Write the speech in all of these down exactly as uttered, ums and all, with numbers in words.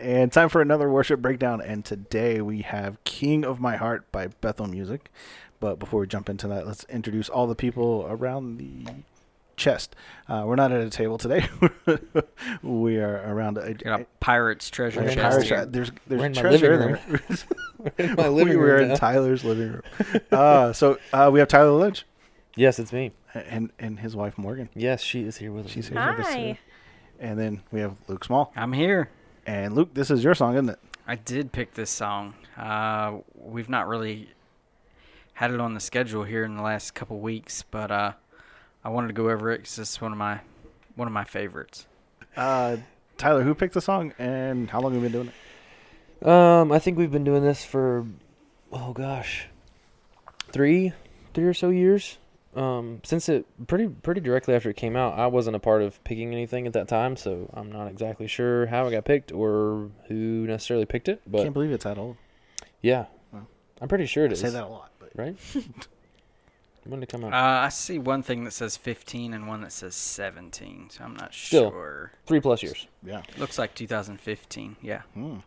And time for another worship breakdown. And today we have King of My Heart by Bethel Music. But before we jump into that, let's introduce all the people around the chest. Uh, we're not at a table today. We are around a, a, a pirate's treasure chest. Pirate's, yeah. There's there's we're in treasure my living room. in my living we room. We were now. in Tyler's living room. Uh, so uh, we have Tyler Lynch. Yes, it's me. And and his wife Morgan. Yes, she is here with us. She's here Hi. with us. Today. And then we have Luke Small. I'm here. And Luke, this is your song, isn't it? I did pick this song. Uh, we've not really had it on the schedule here in the last couple weeks, but uh, I wanted to go over it because it's one of my one of my favorites. Uh, Tyler, who picked the song, and how long have we been doing it? Um, I think we've been doing this for oh gosh, three three or so years. Um, since it pretty pretty directly after it came out, I wasn't a part of picking anything at that time, so I'm not exactly sure how it got picked or who necessarily picked it. But can't believe it's that old. Yeah, well, I'm pretty sure it I is. I say that a lot, but right? When did it come out? Uh, I see one thing that says fifteen and one that says seventeen, so I'm not Still, sure. Three plus years. Yeah, looks like two thousand fifteen. Yeah. Hmm.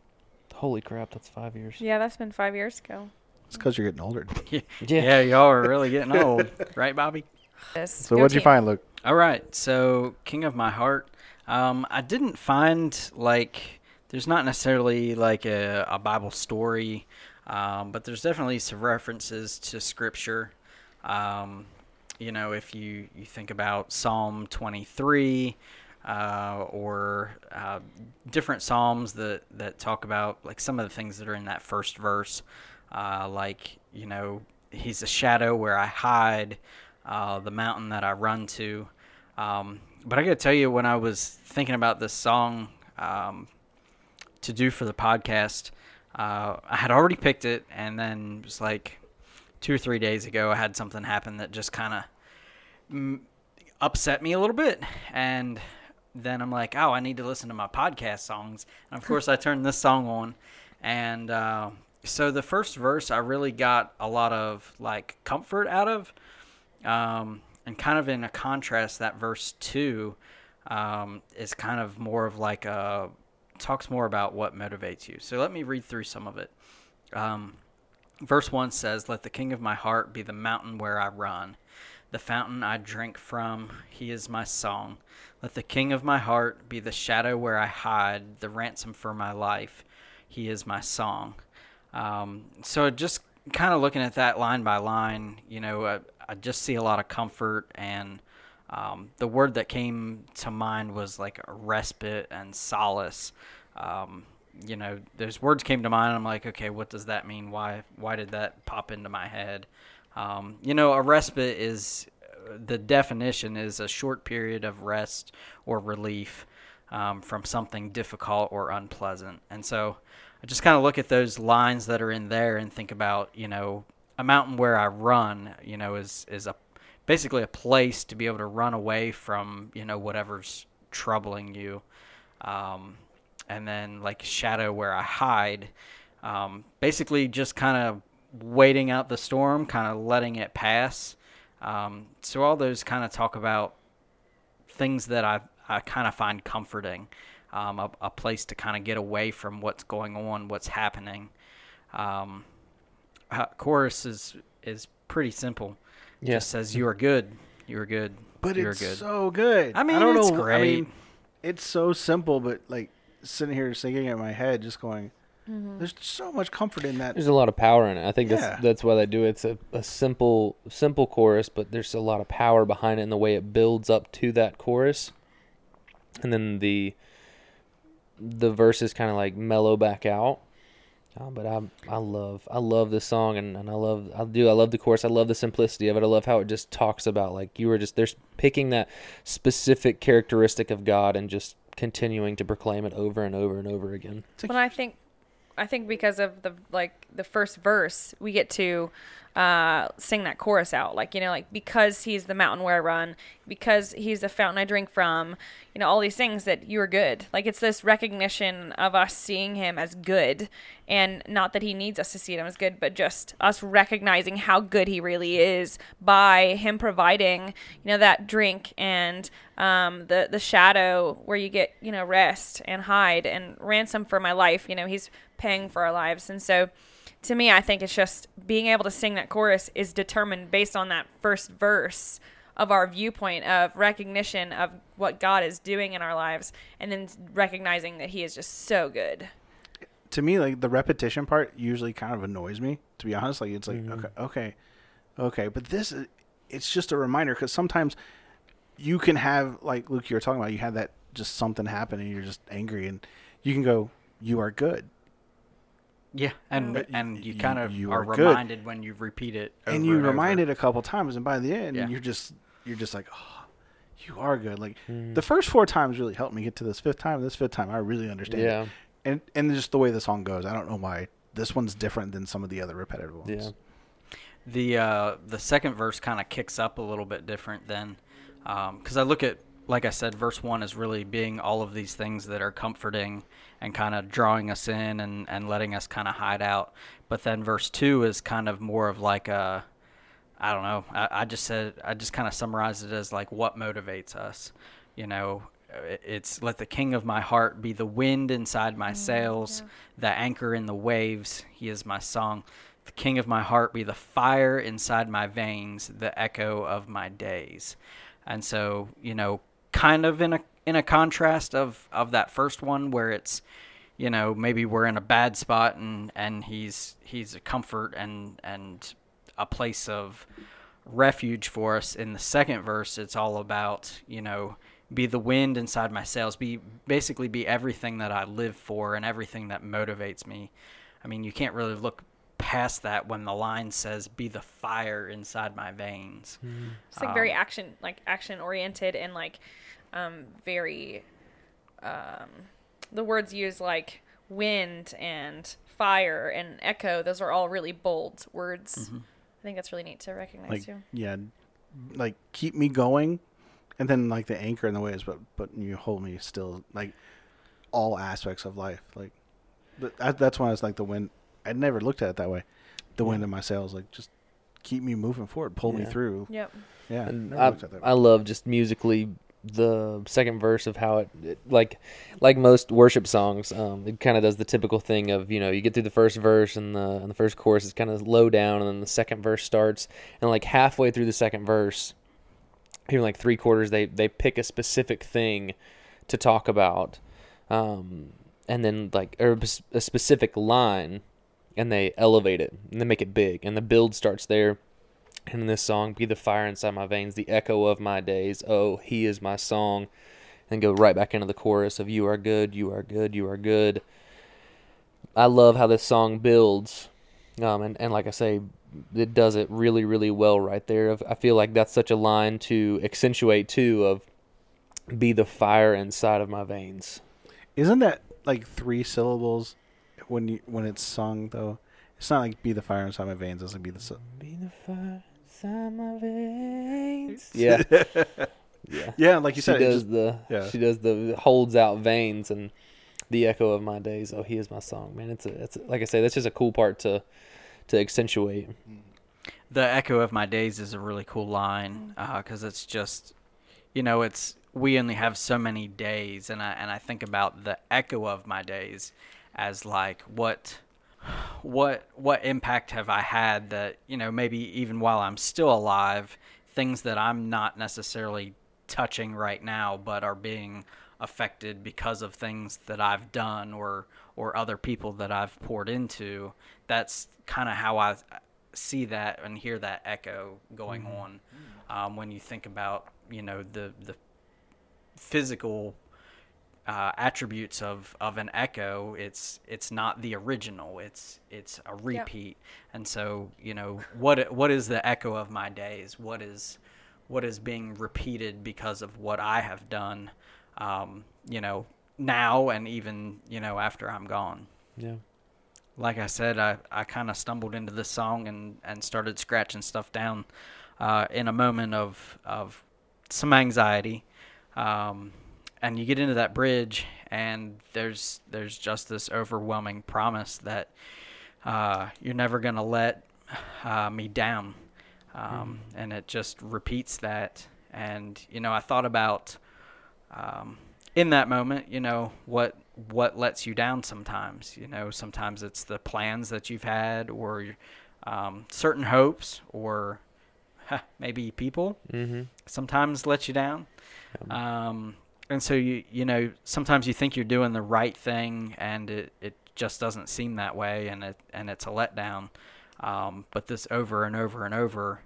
Holy crap, that's five years. Yeah, that's been five years ago. It's because you're getting older. Yeah. yeah, y'all are really getting old. Right, Bobby? Yes. So Go what'd team. you find, Luke? All right. So King of My Heart. Um, I didn't find, like, there's not necessarily, like, a, a Bible story, um, but there's definitely some references to Scripture. Um, you know, if you, you think about Psalm twenty-three uh, or uh, different Psalms that, that talk about, like, some of the things that are in that first verse. Uh, like, you know, he's a shadow where I hide, uh, the mountain that I run to. Um, but I got to tell you, when I was thinking about this song um, to do for the podcast, uh, I had already picked it. And then it was like two or three days ago, I had something happen that just kind of m- upset me a little bit. And then I'm like, oh, I need to listen to my podcast songs. And of course, I turned this song on and, uh, so the first verse I really got a lot of, like, comfort out of, um, and kind of in a contrast, that verse two um, is kind of more of like a, talks more about what motivates you. So let me read through some of it. Um, verse one says, "Let the King of my heart be the mountain where I run, the fountain I drink from, he is my song. Let the King of my heart be the shadow where I hide, the ransom for my life, he is my song." Um, so just kind of looking at that line by line, you know, I, I just see a lot of comfort, and um, the word that came to mind was like a respite and solace. Um, you know, those words came to mind. And I'm like, okay, what does that mean? Why, why did that pop into my head? Um, you know, a respite is, the definition is a short period of rest or relief, um, from something difficult or unpleasant. And so I just kind of look at those lines that are in there and think about, you know, a mountain where I run, you know, is, is a basically a place to be able to run away from, you know, whatever's troubling you. Um, and then like shadow where I hide, um, basically just kind of waiting out the storm, kind of letting it pass. Um, so all those kind of talk about things that I, I kind of find comforting. Um, a, a place to kind of get away from what's going on, what's happening. Um, uh, chorus is is pretty simple. Yeah. It just says, "You are good, you are good, but you it's are good." so good. I mean, I don't it's know, great. I mean, it's so simple, but like sitting here singing in my head, just going, mm-hmm. "There's so much comfort in that." There's a lot of power in it. I think yeah. that's that's why they do it. It's a, a simple simple chorus, but there's a lot of power behind it in the way it builds up to that chorus, and then the the verses kind of like mellow back out, uh, but I I love I love this song and, and I love I do I love the chorus. I love the simplicity of it. I love how it just talks about like you were just there's picking that specific characteristic of God and just continuing to proclaim it over and over and over again. Well, I think I think because of the like the first verse we get to uh, sing that chorus out. Like, you know, like, because he's the mountain where I run, because he's the fountain I drink from, you know, all these things that you are good. Like, it's this recognition of us seeing him as good, and not that he needs us to see him as good, but just us recognizing how good he really is by him providing, you know, that drink and um, the, the shadow where you get, you know, rest and hide and ransom for my life. You know, he's paying for our lives. And so, to me, I think it's just being able to sing that chorus is determined based on that first verse of our viewpoint of recognition of what God is doing in our lives, and then recognizing that he is just so good. To me, like, the repetition part usually kind of annoys me, to be honest. Like, it's like, mm-hmm. okay, okay, okay. But this is, it's just a reminder, because sometimes you can have, like, Luke, you were talking about, you had that just something happen and you're just angry, and you can go, you are good. Yeah, and but and you, you kind of you are, are reminded when you repeat it, over and you and remind over. it a couple times, and by the end, yeah. you're just you're just like, oh, you are good. Like mm. the first four times really helped me get to this fifth time. This fifth time, I really understand. Yeah, it. and and just the way the song goes, I don't know why this one's different than some of the other repetitive ones. Yeah, the uh, the second verse kind of kicks up a little bit different then, because um, I look at. Like I said, verse one is really being all of these things that are comforting and kind of drawing us in and, and letting us kind of hide out. But then verse two is kind of more of like a, I don't know, I, I just said, I just kind of summarized it as like what motivates us. You know, it, it's let the king of my heart be the wind inside my sails, yeah. the anchor in the waves. He is my song. The king of my heart be the fire inside my veins, the echo of my days. And so, you know, kind of in a in a contrast of, of that first one where it's, you know, maybe we're in a bad spot and, and he's he's a comfort and and a place of refuge for us. In the second verse, it's all about, you know, be the wind inside my sails, be basically be everything that I live for and everything that motivates me. I mean, you can't really look past that when the line says be the fire inside my veins. Mm-hmm. It's like um, very action like action oriented and like um very um the words used like wind and fire and echo, those are all really bold words. Mm-hmm. I think that's really neat to recognize, like, too. Yeah, like keep me going, and then like the anchor in the waves, but but you hold me still, like all aspects of life. Like that, that's why it's like the wind. I never looked at it that way. The wind in my sails, like, just keep me moving forward, pull yeah. me through. Yep. Yeah. And I, I love just musically the second verse of how it, it like, like most worship songs, um, it kind of does the typical thing of, you know, you get through the first verse and the and the first chorus is kind of low down, and then the second verse starts, and like halfway through the second verse, even like three quarters, they they pick a specific thing to talk about, um, and then like or a specific line. And they elevate it, and they make it big, and the build starts there. And in this song, be the fire inside my veins, the echo of my days. Oh, he is my song, and go right back into the chorus of you are good, you are good, you are good. I love how this song builds, um, and and like I say, it does it really, really well right there. I feel like that's such a line to accentuate too, of be the fire inside of my veins. Isn't that like three syllables? When you when it's sung, though, it's not like be the fire inside my veins. It's like be the su- be the fire inside my veins. Yeah, yeah, yeah. Like you she said, does just, the, yeah. she does the holds out veins and the echo of my days. Oh, he is my song, man. It's a, it's a, like I say, that's just a cool part to to accentuate. The echo of my days is a really cool line because uh, it's just, you know, it's we only have so many days, and I and I think about the echo of my days as like what what what impact have I had that, you know, maybe even while I'm still alive, things that I'm not necessarily touching right now but are being affected because of things that I've done or or other people that I've poured into. That's kind of how I see that and hear that echo going mm-hmm. on um, when you think about, you know, the the physical Uh, attributes of, of an echo. It's it's not the original. It's it's a repeat. Yep. And so, you know, what what is the echo of my days? What is what is being repeated because of what I have done? Um, you know, now and even, you know, after I'm gone. Yeah, like I said, I, I kind of stumbled into this song and, and started scratching stuff down uh, in a moment of of some anxiety. Um, and you get into that bridge, and there's there's just this overwhelming promise that uh, you're never going to let uh, me down. Um, mm. And it just repeats that. And, you know, I thought about um, in that moment, you know, what what lets you down sometimes. You know, sometimes it's the plans that you've had, or um, certain hopes, or huh, maybe people mm-hmm. sometimes let you down. Um, and so, you you know, sometimes you think you're doing the right thing, and it, it just doesn't seem that way, and it and it's a letdown. Um, but this over and over and over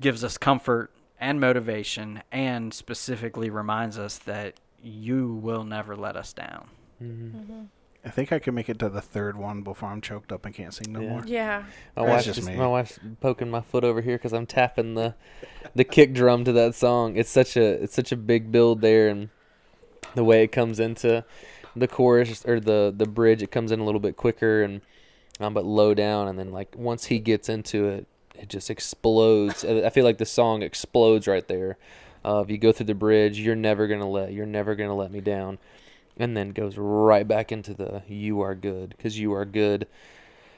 gives us comfort and motivation, and specifically reminds us that you will never let us down. Mm-hmm. Mm-hmm. I think I can make it to the third one before I'm choked up and can't sing no yeah. more. Yeah. My wife's, just, my wife's poking my foot over here because I'm tapping the the kick drum to that song. It's such a it's such a big build there, and the way it comes into the chorus or the, the bridge, it comes in a little bit quicker and um, but low down, and then like once he gets into it, it just explodes. I feel like the song explodes right there. Uh, if you go through the bridge, you're never gonna let you're never gonna let me down, and then goes right back into the you are good, because you are good.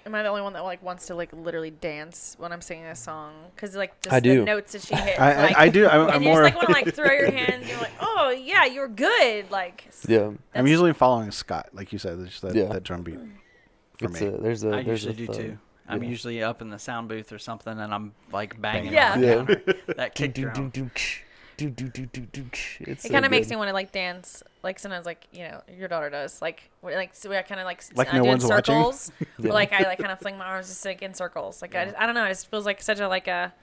Am I the only one that like wants to like literally dance when I'm singing a song? Because like just I the do. notes that she hits. I, like, I, I do. I'm, and I'm you more. You just like want to like throw your hands. And you're like, oh yeah, you're good. Like yeah. I'm usually following Scott, like you said, just that, yeah. that drum beat. For it's me, a, there's a. I there's usually a do too. I'm yeah. usually up in the sound booth or something, and I'm like banging yeah. on the yeah. counter. That kick drum. Do, do, do, do, do. It's it so kind of makes me want to like dance, like sometimes, like you know, your daughter does, like like so I kind of like, like I no do in circles, yeah. like I like kind of fling my arms just like in circles, like yeah. I just, I don't know, it just feels like such a like a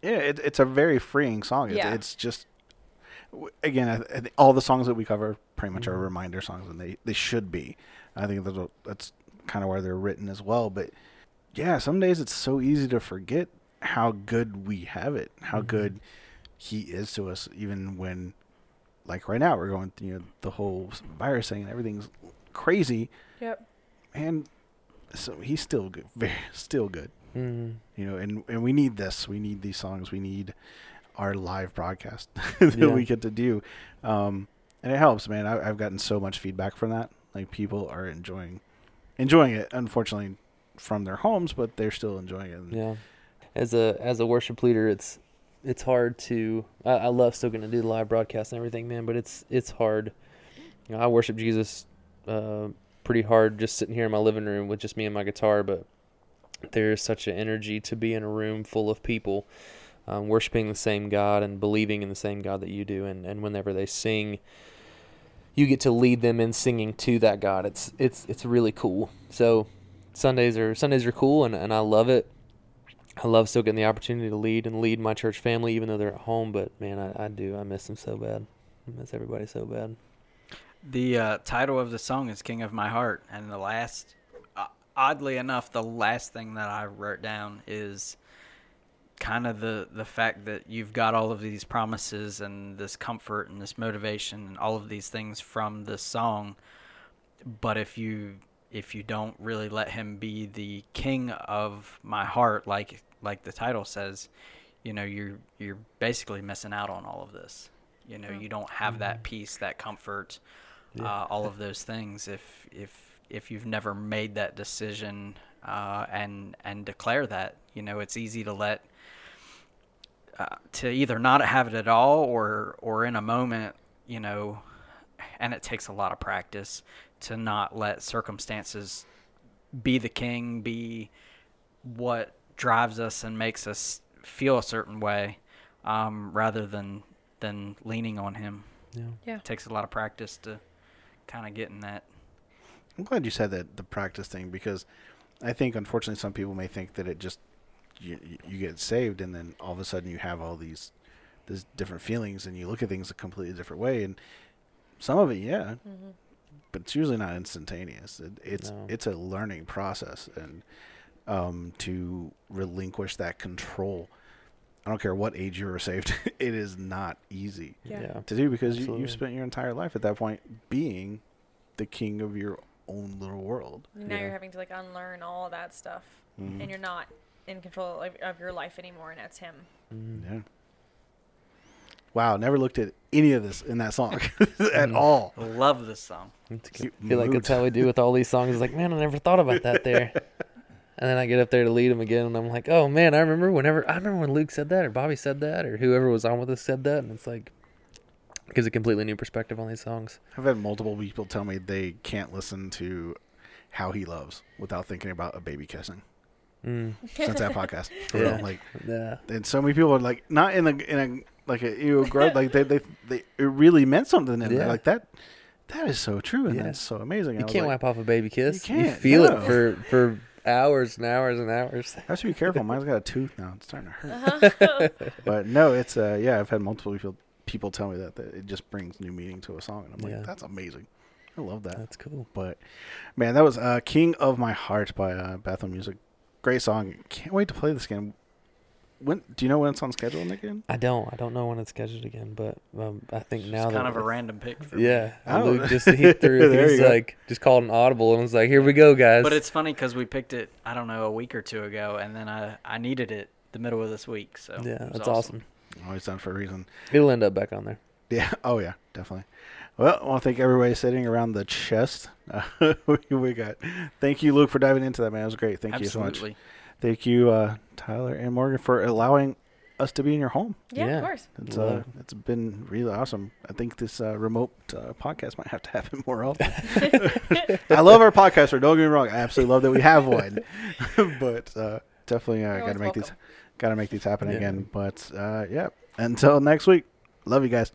yeah, it, it's a very freeing song. It's, yeah. it's just again, all the songs that we cover pretty much mm-hmm. are reminder songs, and they, they should be. I think that's that's kind of why they're written as well. But yeah, some days it's so easy to forget how good we have it, how mm-hmm. good he is to us, even when, like right now, we're going through you know, the whole virus thing and everything's crazy. Yep. And so he's still good, very, still good. Mm-hmm. You know, and, and we need this. We need these songs. We need our live broadcast that yeah. we get to do. Um, and it helps, man. I, I've gotten so much feedback from that. Like people are enjoying, enjoying it. Unfortunately, from their homes, but they're still enjoying it. Yeah. As a as a worship leader, it's. It's hard to. I, I love still going to do the live broadcast and everything, man. But it's it's hard. You know, I worship Jesus uh, pretty hard, just sitting here in my living room with just me and my guitar. But there is such an energy to be in a room full of people um, worshiping the same God and believing in the same God that you do. And, and whenever they sing, you get to lead them in singing to that God. It's it's it's really cool. So Sundays are Sundays are cool, and, and I love it. I love still getting the opportunity to lead and lead my church family, even though they're at home. But, man, I, I do. I miss them so bad. I miss everybody so bad. The uh, title of the song is King of My Heart. And the last, uh, oddly enough, the last thing that I wrote down is kind of the, the fact that you've got all of these promises and this comfort and this motivation and all of these things from this song. But if you... if you don't really let him be the king of my heart, like like the title says, you know, you're you're basically missing out on all of this. You know, yeah. you don't have mm-hmm. that peace, that comfort, yeah. uh, all of those things. If if if you've never made that decision uh, and and declare that, you know, it's easy to let uh, to either not have it at all, or or in a moment, you know, and it takes a lot of practice to not let circumstances be the king, be what drives us and makes us feel a certain way, um, rather than than leaning on him. Yeah. yeah. It takes a lot of practice to kind of get in that. I'm glad you said that, the practice thing, because I think, unfortunately, some people may think that it just, you, you get saved and then all of a sudden you have all these, these different feelings and you look at things a completely different way. And some of it, yeah. Mm-hmm. But it's usually not instantaneous. It, it's no. it's a learning process, and um, to relinquish that control, I don't care what age you were saved, it is not easy yeah. Yeah. to do, because you, you've spent your entire life at that point being the king of your own little world. Now yeah. you're having to like unlearn all that stuff, mm-hmm. and you're not in control of, of your life anymore, and that's him. Mm-hmm. Yeah. Wow, never looked at any of this in that song at all. I love this song. I feel mood. Like that's how we do with all these songs. It's like, man, I never thought about that there. And then I get up there to lead them again, and I'm like, oh, man, I remember whenever I remember when Luke said that or Bobby said that or whoever was on with us said that. And it's like, it gives a completely new perspective on these songs. I've had multiple people tell me they can't listen to How He Loves without thinking about a baby kissing. Mm. Since that podcast. For yeah. real. Like, yeah. And so many people are like, not in a... In a like it, you grow, like they, they, they, it really meant something in yeah. there. Like that, that is so true, and yeah. that's so amazing. You can't like, wipe off a baby kiss. You can't you feel no. it for, for hours and hours and hours. I have to be careful. Mine's got a tooth now; it's starting to hurt. Uh-huh. But no, it's uh, yeah. I've had multiple people, people tell me that, that it just brings new meaning to a song, and I'm like, yeah. that's amazing. I love that. That's cool. But man, that was uh, "King of My Heart" by uh, Bethel Music. Great song. Can't wait to play this again. When do you know when it's on schedule again? I don't. I don't know when it's scheduled again, but um, I think it's now kind that kind of a random pick. For yeah, me. Luke just he threw. He was like, just called an audible and was like, "Here we go, guys." But it's funny because we picked it, I don't know, a week or two ago, and then I, I needed it the middle of this week. So yeah, that's awesome. awesome. Always done for a reason. It'll end up back on there. Yeah. Oh yeah, definitely. Well, I want to thank everybody sitting around the chest. Uh, we got. Thank you, Luke, for diving into that, man. It was great. Thank Absolutely. you so much. Thank you, uh, Tyler and Morgan, for allowing us to be in your home. Yeah, yeah. of course. It's uh, it's been really awesome. I think this uh, remote uh, podcast might have to happen more often. I love our podcaster. Don't get me wrong. I absolutely love that we have one. But uh, definitely uh, got to make welcome. these got to make these happen yeah. again. But uh, yeah, until next week. Love you guys.